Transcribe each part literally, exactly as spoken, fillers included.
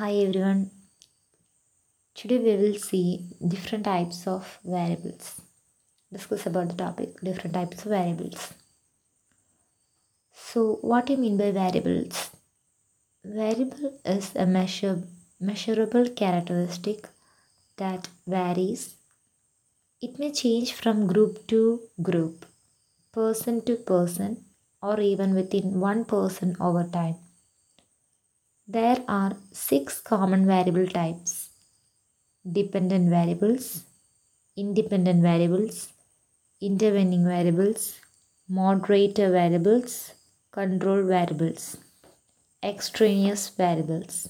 Hi everyone, today we will see different types of variables. Discuss about the topic different types of variables. So what do you mean by variables? Variable is a measure, measurable characteristic that varies. It may change from group to group, person to person, or even within one person over time. There are six common variable types: dependent variables, independent variables, intervening variables, moderator variables, control variables, extraneous variables.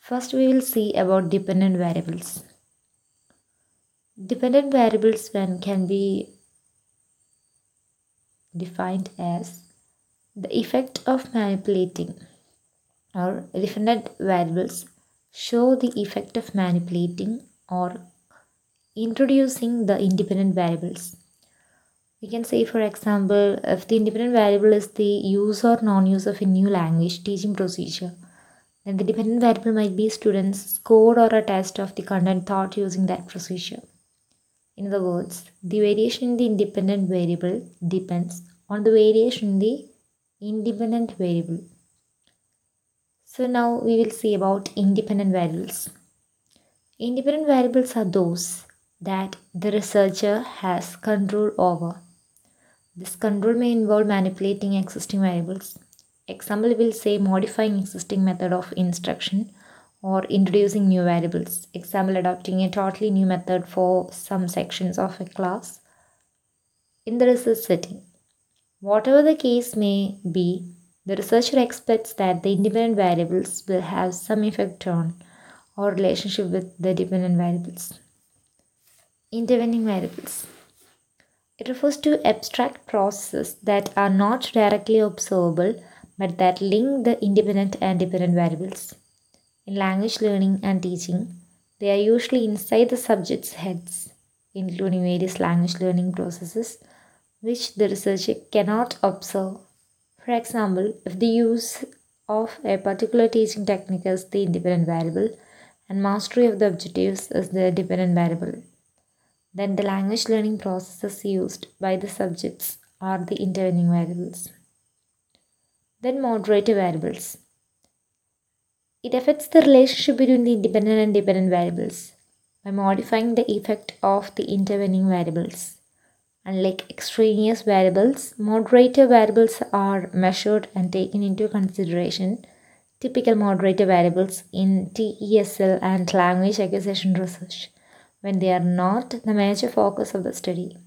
First we will see about dependent variables. Dependent variables can be defined as the effect of manipulating, or dependent variables show the effect of manipulating or introducing the independent variables. We can say, for example, if the independent variable is the use or non-use of a new language teaching procedure, then the dependent variable might be students' score or a test of the content taught using that procedure. In other words, the variation in the independent variable depends on the variation in the independent variable. So now we will see about independent variables. Independent variables are those that the researcher has control over. This control may involve manipulating existing variables. Example, we will say modifying existing method of instruction or introducing new variables. Example, adopting a totally new method for some sections of a class in the research setting. Whatever the case may be, the researcher expects that the independent variables will have some effect on or relationship with the dependent variables. Intervening variables. It refers to abstract processes that are not directly observable but that link the independent and dependent variables. In language learning and teaching, they are usually inside the subject's heads, including various language learning processes which the researcher cannot observe. For example, if the use of a particular teaching technique is the independent variable and mastery of the objectives is the dependent variable, then the language learning processes used by the subjects are the intervening variables. Then moderator variables. It affects the relationship between the independent and dependent variables by modifying the effect of the intervening variables. Unlike extraneous variables, moderator variables are measured and taken into consideration. Typical moderator variables in T E S L and language acquisition research, when they are not the major focus of the study,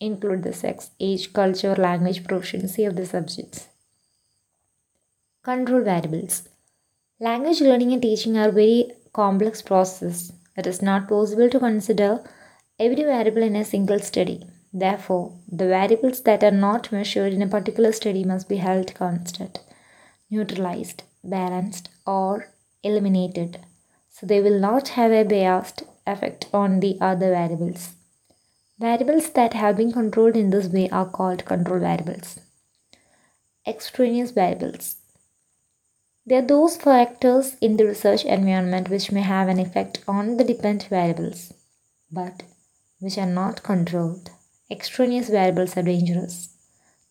include the sex, age, culture, language proficiency of the subjects. Control variables. Language learning and teaching are very complex processes. It is not possible to consider every variable in a single study. Therefore, the variables that are not measured in a particular study must be held constant, neutralized, balanced, or eliminated, so they will not have a biased effect on the other variables. Variables that have been controlled in this way are called control variables. Extraneous variables. They are those factors in the research environment which may have an effect on the dependent variables, but which are not controlled. Extraneous variables are dangerous.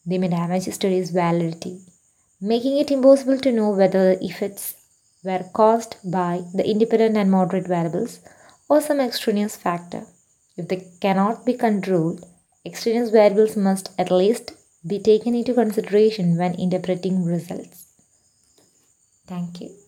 They may damage the study's validity, making it impossible to know whether the effects were caused by the independent and moderate variables or some extraneous factor. If they cannot be controlled, extraneous variables must at least be taken into consideration when interpreting results. Thank you.